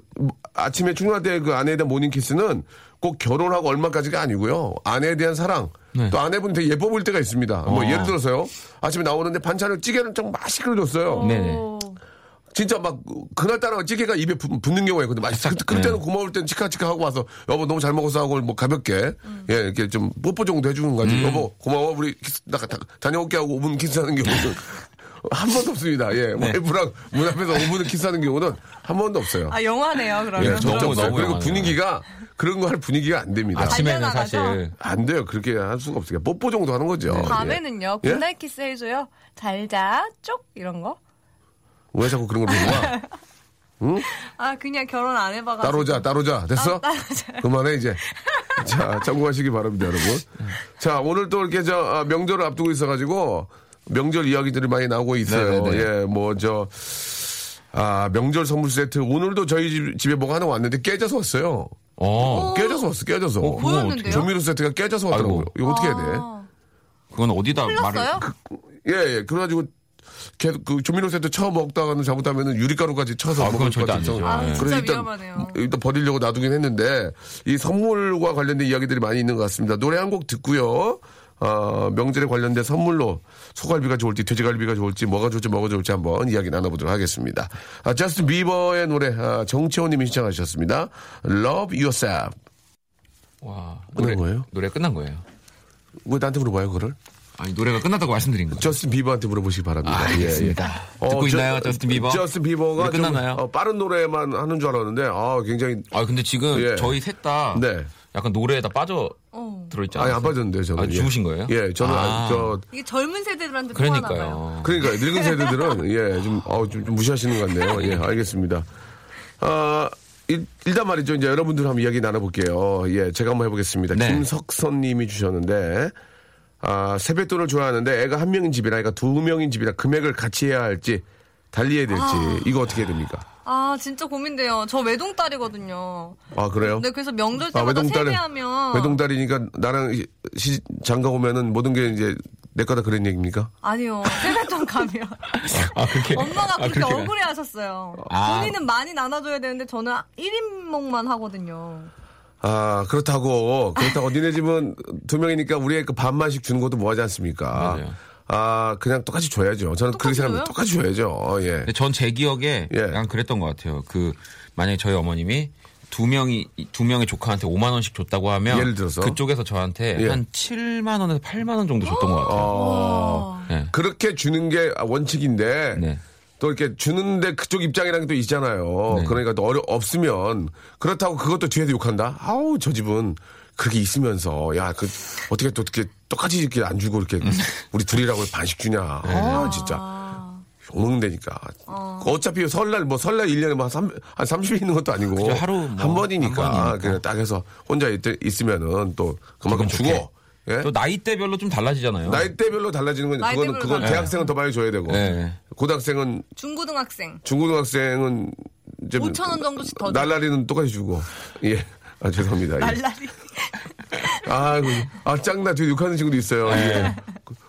아침에 출근할 때 그 아내에 대한 모닝 키스는 꼭 결혼하고 얼마까지가 아니고요. 아내에 대한 사랑. 네. 또 아내분이 되게 예뻐 보일 때가 있습니다. 어. 뭐 예를 들어서요 아침에 나오는데 반찬을 찌개를 좀 맛있게 줬어요. 네네. 진짜 막 그날따라 찌개가 입에 부, 붙는 경우가 있거든요. 맛있어. 그럴 때는 네. 고마울 때는 치카치카 하고 와서 여보 너무 잘 먹었어 하고 뭐 가볍게 음. 예 이렇게 좀 뽀뽀 정도 해주는 거지. 음. 여보 고마워 우리 키스, 나, 다, 다녀올게 하고 오 분 키스하는 경우는 한 번도 없습니다. 예, 네. 와이프랑 문 앞에서 오 분을 키스하는 경우는 한 번도 없어요. 아 영화네요 그러면. 예, 진짜 없어요. 그리고 영화네요. 분위기가 그런 거 할 분위기가 안 됩니다. 아침에는 사실 안 돼요. 그렇게 할 수가 없어요. 뽀뽀 정도 하는 거죠. 네. 밤에는요. 예? 굿나잇 키스 해줘요. 잘 자 쪽 이런 거. 왜 자꾸 그런 걸 보는 거야? 응? 아, 그냥 결혼 안 해봐가지고. 따로자, 따로자. 됐어? 따, 따로자. 그만해, 이제. 자, 참고하시기 바랍니다, 여러분. 자, 오늘 또 이렇게 저, 아, 명절을 앞두고 있어가지고, 명절 이야기들이 많이 나오고 있어요. 네네네. 예, 뭐, 저, 아, 명절 선물 세트. 오늘도 저희 집, 집에 뭐가 하나 왔는데 깨져서 왔어요. 어. 깨져서 왔어, 깨져서. 어, 보였는데요? 조미료 세트가 깨져서 왔더라고요. 아이고. 이거 어떻게 해야 돼? 그건 어디다 말을. 그, 예, 예. 그래가지고, 그 조미료 세트 쳐 먹다가는 잘못하면은 유리가루까지 쳐서 아, 먹을 것 같아서 아, 네. 그래서 일단 위험하네요. 일단 버리려고 놔두긴 했는데 이 선물과 관련된 이야기들이 많이 있는 것 같습니다. 노래 한 곡 듣고요. 어, 명절에 관련된 선물로 소갈비가 좋을지 돼지갈비가 좋을지 뭐가 좋을지 뭐가 좋을지 한번 이야기 나눠보도록 하겠습니다. 아, 저스틴 비버의 노래 아, 정채원님이 신청하셨습니다. Love Yourself. 와 끝난 노래, 거예요? 노래 끝난 거예요. 왜 나한테 물어봐요 그거를? 아니 노래가 끝났다고 말씀드린 거예요. 저스틴 비버한테 물어보시기 바랍니다. 아, 알겠습니다. 예, 예. 듣고 어, 있나요, 저, 저스틴 비버? 저스틴 비버가 끝났나요? 좀, 어, 빠른 노래만 하는 줄 알았는데, 아 굉장히. 아 근데 지금 예. 저희 셋 다 네. 약간 노래에다 빠져 어. 들어있잖아요. 아니 안 빠졌는데요, 저는. 아, 죽으신 거예요? 예, 저는 아. 아, 저. 이게 젊은 세대들한테 그러니까요. 그러니까요, 늙은 세대들은 예, 좀, 어, 좀, 좀 무시하시는 것 같네요. 예, 알겠습니다. 아. 일단 말이죠, 이제 여러분들 한번 이야기 나눠볼게요. 예, 제가 한번 해보겠습니다. 네. 김석선님이 주셨는데. 아, 세뱃돈을 좋아하는데 애가 한 명인 집이라 애가 두 명인 집이라 금액을 같이 해야 할지 달리 해야 될지 아, 이거 어떻게 해야 됩니까? 아 진짜 고민돼요. 저 외동딸이거든요. 아 그래요? 네 그래서 명절 때마다 아, 외동딸은, 세배하면 외동딸이니까 나랑 시, 장가 오면은 모든 게 이제 내 거다 그런 얘기입니까? 아니요 세뱃돈 가면 아, 그렇게, 엄마가 그렇게, 아, 그렇게 억울해하셨어요. 아. 본인은 많이 나눠줘야 되는데 저는 일 인목만 하거든요. 아, 그렇다고, 그렇다고, 니네 집은 두 명이니까 우리의 그 반만씩 주는 것도 뭐하지 않습니까? 맞아요. 아, 그냥 똑같이 줘야죠. 저는 그렇게 생각합니다. 똑같이 줘야죠. 어, 예. 근데 전 제 기억에 예. 그냥 그랬던 것 같아요. 그, 만약에 저희 어머님이 두 명이, 두 명의 조카한테 오만 원씩 줬다고 하면 예를 들어서? 그쪽에서 저한테 예. 한 칠만 원에서 팔만 원 정도 줬던 것 같아요. 어, 네. 그렇게 주는 게 원칙인데. 네. 또 이렇게 주는데 그쪽 입장이랑 또 있잖아요. 네. 그러니까 또 어려, 없으면 그렇다고 그것도 뒤에서 욕한다. 아우 저 집은 그렇게 있으면서 야 그 어떻게 또 이렇게 똑같이 이렇게 안 주고 이렇게 우리 둘이라고 반씩 주냐. 네. 아 진짜. 욕먹는다니까. 어. 어차피 설날 뭐 설날 일 년에 뭐 한 삼십 일 있는 것도 아니고 그렇죠, 하루 뭐 한 번이니까, 한 번이니까. 그냥 딱 해서 혼자 있으면은 또 그만큼 주고. 예? 또 나이대별로 좀 달라지잖아요. 나이대별로 달라지는 건 나이 그건 그건 달라요. 대학생은 네. 더 많이 줘야 되고 네. 고등학생은 중고등학생 중고등학생은 오천 원 정도씩 더. 날라리는 똑같이 주고. 예. 아, 죄송합니다. 날라리. 아, 아, 짱나. 저 욕하는 친구도 있어요. 예.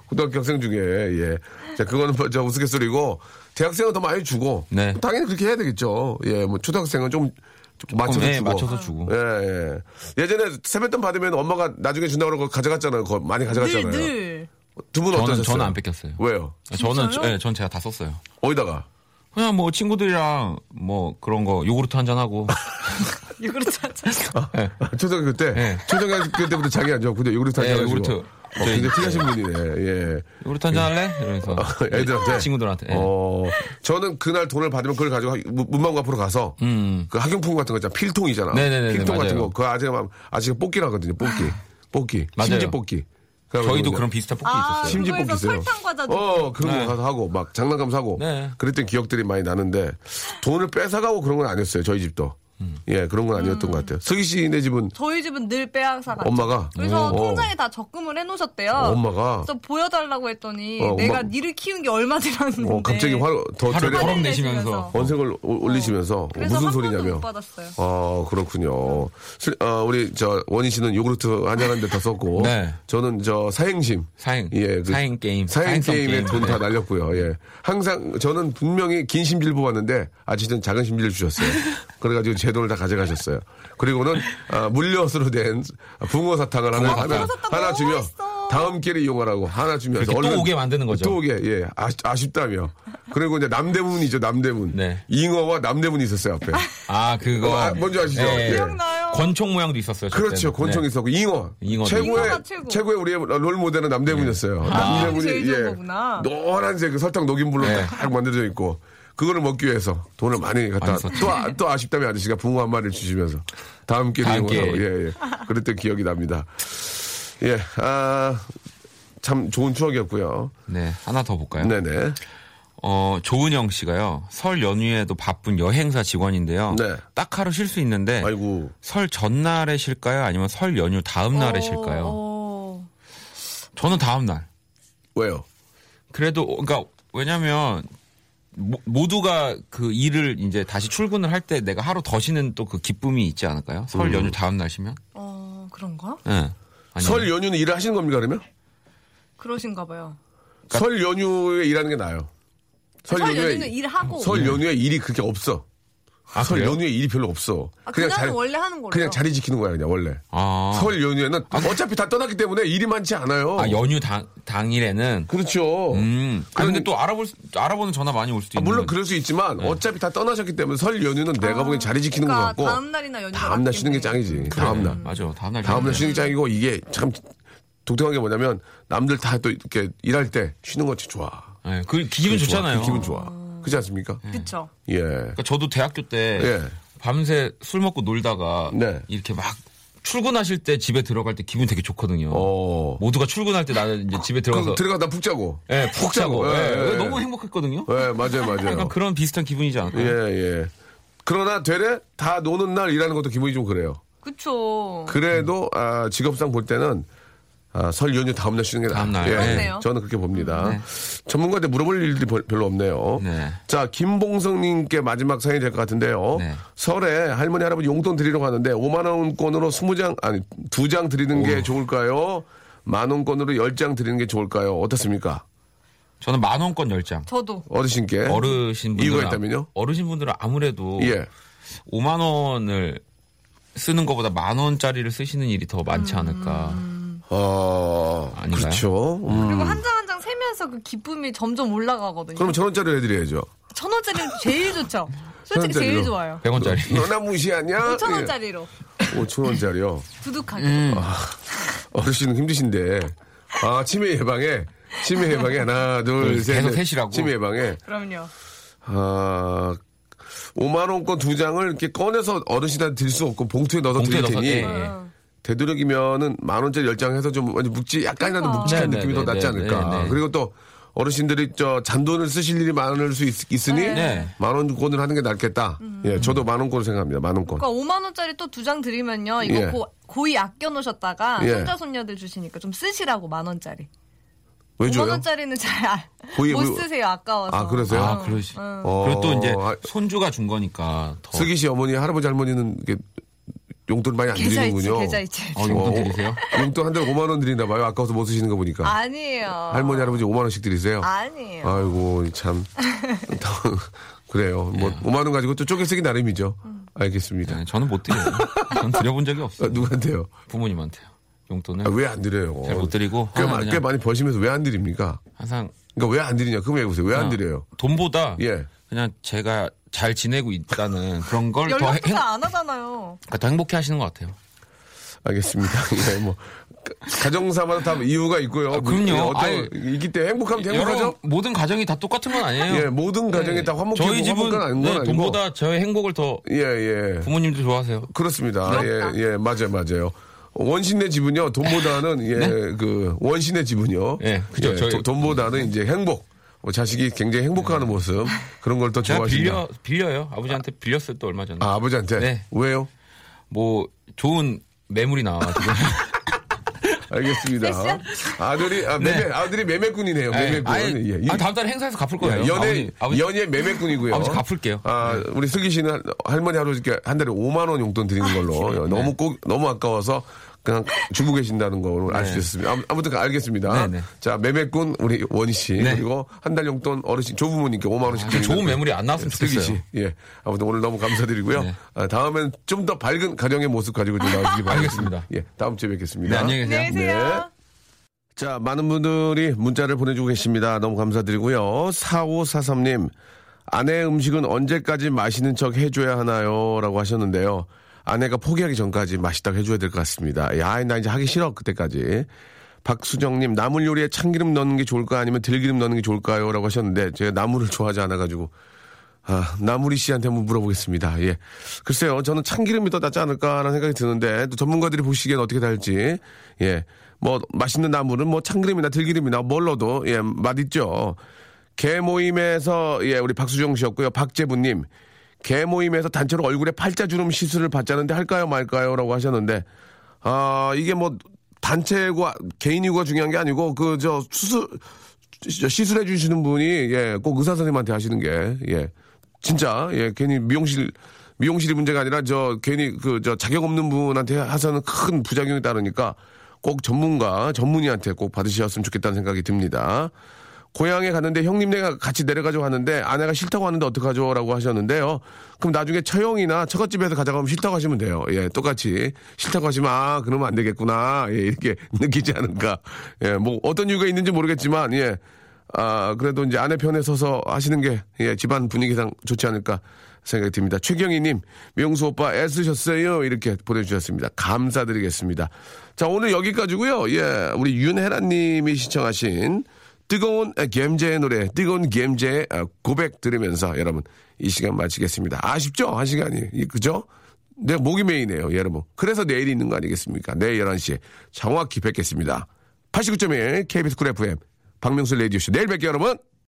고등학교 학생 중에. 예. 자, 그거는 저 우스갯소리고, 대학생은 더 많이 주고. 네. 당연히 그렇게 해야 되겠죠. 예. 뭐, 초등학생은 좀. 맞춰서, 네, 주고. 맞춰서 주고. 예, 예. 예전에 세뱃돈 받으면 엄마가 나중에 준다고 그러고 가져갔잖아요. 거 많이 가져갔잖아요. 늘, 늘. 두 분은 어떠셨어요? 저는 안 뺏겼어요. 왜요? 저는, 예, 네, 전 제가 다 썼어요. 어디다가? 그냥 뭐 친구들이랑 뭐 그런 거 요구르트 한잔 하고. 요구르트 한 잔. 네. 초등학교 때? 네. 초등학교 때부터 자기 안 좋고, 근데 요구르트 한 잔. 네, 요구르트. 어, 굉장히 특이하신 분이네. 예. 요구르트 한잔 할래? 이러면서. 애들한테? 친구들한테. 예. 어, 저는 그날 돈을 받으면 그걸 가지고 문방구 앞으로 가서, 음. 그 학용품 같은 거 있잖아. 필통이잖아. 네네네. 필통 맞아요. 같은 거. 그 아직, 아직 뽑기라 하거든요. 뽑기. 뽑기. 맞아요. 심지 뽑기. 저희도 그런 비슷한 뽑기 아, 있었어요. 심지 뽑기 있어요. 설탕 과자 어, 그런 네. 거 가서 하고, 막 장난감 사고. 네. 그랬던 기억들이 많이 나는데, 돈을 뺏어가고 그런 건 아니었어요. 저희 집도. 음. 예, 그런 건 아니었던 음. 것 같아요. 슬기 씨네 집은? 저희 집은 늘 빼앗아가죠. 엄마가? 그래서 오. 통장에 다 적금을 해놓으셨대요. 어, 엄마가? 그래서 보여달라고 했더니 어, 내가 엄마... 니를 키운 게 얼마지라는데 어, 갑자기 화를 더 화를 내시면서 원색을 올리시면서 어. 그래서 무슨 소리냐며. 못 받았어요. 아, 그렇군요. 아, 우리 저 원희 씨는 요구르트 한잔한데 다 썼고 네. 저는 저 사행심 사행 예, 그 사행 게임 사행 게임에 돈 다 날렸고요. 예, 항상 저는 분명히 긴 심지를 뽑았는데 아직은 작은 심지를 주셨어요. 그래가지고 제 돈을 다 가져가셨어요. 그리고는 아, 물엿으로 된 붕어 사탕을 하나, 하나, 하나 주며 다음 기회를 이용하라고 하나 주면서 또 얼른, 오게 만드는 거죠. 또 오게 예 아, 아쉽다며. 그리고 이제 남대문이죠 남대문. 네. 잉어와 남대문이 있었어요 앞에. 아 그거 아, 뭔지 아시죠? 네. 예. 기억나요. 권총 모양도 있었어요. 그렇죠 권총 네. 있었고 잉어. 잉어 최고의 최고. 최고의 우리의 롤 모델은 남대문이었어요. 네. 아, 남대문이 예 노란색 그 설탕 녹인 불로 네. 딱 만들어져 있고. 그거를 먹기 위해서 돈을 많이 갖다 또 또 아쉽다면 아저씨가 붕어 한 마리를 주시면서 다음 기회를 이용해서 예, 예. 그랬던 기억이 납니다. 예, 아, 참 좋은 추억이었고요. 네, 하나 더 볼까요? 네네. 어, 조은영 씨가요. 설 연휴에도 바쁜 여행사 직원인데요. 네. 딱 하루 쉴 수 있는데 아이고. 설 전날에 쉴까요? 아니면 설 연휴 다음 날에 쉴까요? 오. 저는 다음 날. 왜요? 그래도 그러니까 왜냐면 모두가 그 일을 이제 다시 출근을 할 때 내가 하루 더 쉬는 또 그 기쁨이 있지 않을까요? 설 연휴 다음 날 쉬면? 어, 그런가? 네. 설 연휴는 일을 하시는 겁니까, 그러면? 그러신가 봐요. 그러니까 설 연휴에 일하는 게 나아요. 설, 아, 설 연휴에, 연휴는 일하고. 설 연휴에 일이 그렇게 없어. 아, 설 그래요? 연휴에 일이 별로 없어. 아, 그냥 자리, 원래 하는 거예요. 그냥 자리 지키는 거야 그냥 원래. 아. 설 연휴에는 아, 어차피 다 떠났기 때문에 일이 많지 않아요. 아 연휴 당 당일에는. 그렇죠. 음. 그런데 또 알아볼 알아보는 전화 많이 올 수도 있는. 아, 물론 그럴 수 있지만 네. 어차피 다 떠나셨기 때문에 설 연휴는 내가 아, 보기엔 자리 지키는 그러니까 것 같고. 다음 날이나 연휴. 다음 날 쉬는 게 짱이지. 다음 날. 음. 맞아. 다음 날. 다음 날 쉬는 게 짱이고 이게 참 독특한 게 뭐냐면 남들 다 또 이렇게 일할 때 쉬는 것이 좋아. 네, 그 기분 좋아. 좋잖아요. 그 기분 좋아. 그렇지 않습니까? 그렇죠. 예. 그러니까 저도 대학교 때 예. 밤새 술 먹고 놀다가 네. 이렇게 막 출근하실 때 집에 들어갈 때 기분 되게 좋거든요. 오. 모두가 출근할 때 나는 이제 집에 들어가서 들어가다 푹 자고, 예, 푹 자고, 예, 예, 예. 너무 행복했거든요. 예, 맞아요, 맞아요. 약간 그런 비슷한 기분이지 않을까요? 예, 예. 그러나 되레 다 노는 날 일하는 것도 기분이 좀 그래요. 그렇죠. 그래도 음. 아, 직업상 볼 때는. 아, 설 연휴 다음 날 쉬는 게 다음 날. 예, 그렇네요. 저는 그렇게 봅니다. 네. 전문가한테 물어볼 일들이 별로 없네요. 네. 자, 김봉성님께 마지막 사연이 될 것 같은데요. 네. 설에 할머니 할아버지 용돈 드리려고 하는데 오만 원권으로 스무 장 아니 두 장 드리는 오. 게 좋을까요? 만 원권으로 열 장 드리는 게 좋을까요? 어떻습니까? 저는 만 원권 열 장. 저도. 어르신께. 어르신 분들 이유가 있다면요? 어르신 분들은 아무래도 예. 오만 원을 쓰는 것보다 만 원짜리를 쓰시는 일이 더 많지 않을까. 음. 어, 아닌가요? 그렇죠. 음. 그리고 한 장 한 장 세면서 그 기쁨이 점점 올라가거든요. 그럼 천 원짜리 해드려야죠. 천 원짜리는 제일 좋죠. 솔직히 천 원짜리로. 제일 좋아요. 백 원짜리. 너나 무시하냐? 오천 원짜리로. 오천 원짜리요. 두둑하게. 음. 아, 어르신은 힘드신데. 아, 치매 예방에 치매 예방에 하나 둘 셋. 계속 셋이라고. 치매 예방에. 그럼요. 아. 오만 원권 두 장을 이렇게 꺼내서 어르신한테 드릴 수 없고 봉투에 넣어서 봉투에 드릴 테니. 넣어서, 네. 되도록이면은 만 원짜리 열 장 해서 좀 묵지 약간이라도 묵직한 네네, 느낌이 네네, 더 낫지 않을까. 네네. 그리고 또 어르신들이 저 잔돈을 쓰실 일이 많을 수 있, 있으니 네. 만 원권을 하는 게 낫겠다. 음. 예, 저도 만 원권 생각합니다. 만 원권. 그러니까 오만 원짜리 또 두 장 드리면요, 이거 예. 고, 고이 아껴 놓으셨다가 예. 손자 손녀들 주시니까 좀 쓰시라고 만 원짜리. 왜 줘요? 오만 원짜리는 잘 못 쓰세요. 아까워서. 아, 그러세요? 아, 그러시. 응. 어, 그리고 또 이제 손주가 준 거니까. 더. 슬기 씨 어머니, 할아버지, 할머니는 이게 용돈 많이 안 드리는군요. 계좌 이체. 아, 용돈 드리세요? 용돈 한 달에 오만 원 드리나 봐요. 아까워서 못 쓰시는 거 보니까. 아니에요. 할머니, 할아버지 오만 원씩 드리세요? 아니에요. 아이고, 참. 그래요. 뭐 예. 오만 원 가지고 또 쪼개 쓰기 나름이죠. 음. 알겠습니다. 네, 저는 못 드려요. 저는 드려본 적이 없어요. 아, 누구한테요? 부모님한테요. 용돈을. 아, 왜 안 드려요? 잘 못 드리고. 꽤, 마, 꽤 많이 버시면서 왜 안 드립니까? 항상. 그러니까 왜 안 드리냐? 그거 왜 보세요? 왜 안 드려요? 돈보다 예. 그냥 제가 잘 지내고 있다는 그런 걸 더 행... 연락도 안 하잖아요. 그러니까 더 행복해 하시는 것 같아요. 알겠습니다. 네, 뭐 가정사마다 다 이유가 있고요. 아, 그럼요. 어떤 있기 때문에 행복하면 행복하죠. 모든 가정이 다 똑같은 건 아니에요. 예, 모든 가정이 네. 다 화목해지고 저희 집은 화목한 아닌 건 네, 아니고. 돈보다 저의 행복을 더 예, 예. 부모님도 좋아하세요. 그렇습니다. 귀엽다. 예, 예, 맞아요, 맞아요. 원신의 집은요, 돈보다는 예, 네? 그 원신의 집은요. 예, 그죠. 예, 저희... 돈보다는 이제 행복. 자식이 굉장히 행복해하는 네. 모습 그런 걸 더 좋아하시죠. 빌려 빌려요. 아버지한테 빌렸어요. 또 얼마 전에. 아, 아버지한테. 네. 왜요? 뭐 좋은 매물이 나와가지고. 알겠습니다. 아들이 아, 매매, 네. 아들이 매매꾼이네요. 매매꾼. 아니, 예. 아, 다음 달에 행사에서 갚을 거예요. 연예 아버지, 연예 매매꾼이고요. 아버지 갚을게요. 아, 네. 우리 슬기 씨는 할머니 할아버지께 한 달에 오만 원 용돈 드리는 걸로. 아, 너무 네. 꼭 너무 아까워서. 그냥 주고 계신다는 걸 알 수 있습니다. 아무튼 알겠습니다. 네네. 자, 매매꾼 우리 원희 씨 네. 그리고 한 달 용돈 어르신 조부모님께 오만 원씩 드리는 좋은 매물이 안 나왔으면 좋겠어요. 씨. 예, 아무튼 오늘 너무 감사드리고요. 네. 아, 다음엔 좀 더 밝은 가정의 모습 가지고 좀 나오시기 바라겠습니다. 예, 다음 주에 뵙겠습니다. 네, 안녕히 계세요. 안녕히 계세요. 네. 자, 많은 분들이 문자를 보내주고 계십니다. 너무 감사드리고요. 사오사삼 님, 아내의 음식은 언제까지 맛있는 척 해줘야 하나요? 라고 하셨는데요. 아내가 포기하기 전까지 맛있다고 해줘야 될 것 같습니다. 야, 나 이제 하기 싫어, 그때까지. 박수정님, 나물 요리에 참기름 넣는 게 좋을까, 아니면 들기름 넣는 게 좋을까요? 라고 하셨는데, 제가 나물을 좋아하지 않아가지고, 아, 나물이 씨한테 한번 물어보겠습니다. 예. 글쎄요, 저는 참기름이 더 낫지 않을까라는 생각이 드는데, 또 전문가들이 보시기엔 어떻게 다를지, 예. 뭐, 맛있는 나물은 뭐 참기름이나 들기름이나 뭘 넣어도, 예, 맛있죠. 개 모임에서, 예, 우리 박수정 씨였고요. 박재부님, 개 모임에서 단체로 얼굴에 팔자주름 시술을 받자는데 할까요 말까요? 라고 하셨는데, 아, 이게 뭐, 단체고, 개인이고가 중요한 게 아니고, 그, 저, 수술, 시술해 주시는 분이, 예, 꼭 의사선생님한테 하시는 게, 예. 진짜, 예, 괜히 미용실, 미용실이 문제가 아니라, 저, 괜히 그, 저, 자격 없는 분한테 하서는 큰 부작용이 따르니까, 꼭 전문가, 전문의한테 꼭 받으셨으면 좋겠다는 생각이 듭니다. 고향에 갔는데 형님네가 같이 내려가자고 하는데 아내가 싫다고 하는데 어떡하죠? 라고 하셨는데요. 그럼 나중에 처형이나 처갓집에서 가자고 하면 싫다고 하시면 돼요. 예, 똑같이. 싫다고 하시면 아, 그러면 안 되겠구나. 예, 이렇게 느끼지 않을까. 예, 뭐 어떤 이유가 있는지 모르겠지만, 예. 아, 그래도 이제 아내 편에 서서 하시는 게, 예, 집안 분위기상 좋지 않을까 생각이 듭니다. 최경희님, 명수 오빠 애쓰셨어요. 이렇게 보내주셨습니다. 감사드리겠습니다. 자, 오늘 여기까지고요. 예, 우리 윤혜란님이 시청하신 뜨거운 겜제의 노래, 뜨거운 겜제의 고백 들으면서 여러분 이 시간 마치겠습니다. 아쉽죠? 한 시간이. 그죠? 내가 목이 메이네요, 여러분. 그래서 내일이 있는 거 아니겠습니까? 내일 열한 시에 정확히 뵙겠습니다. 팔십구 점 일 케이비에스 구 에프엠 박명수 라디오쇼. 내일 뵐게요, 여러분.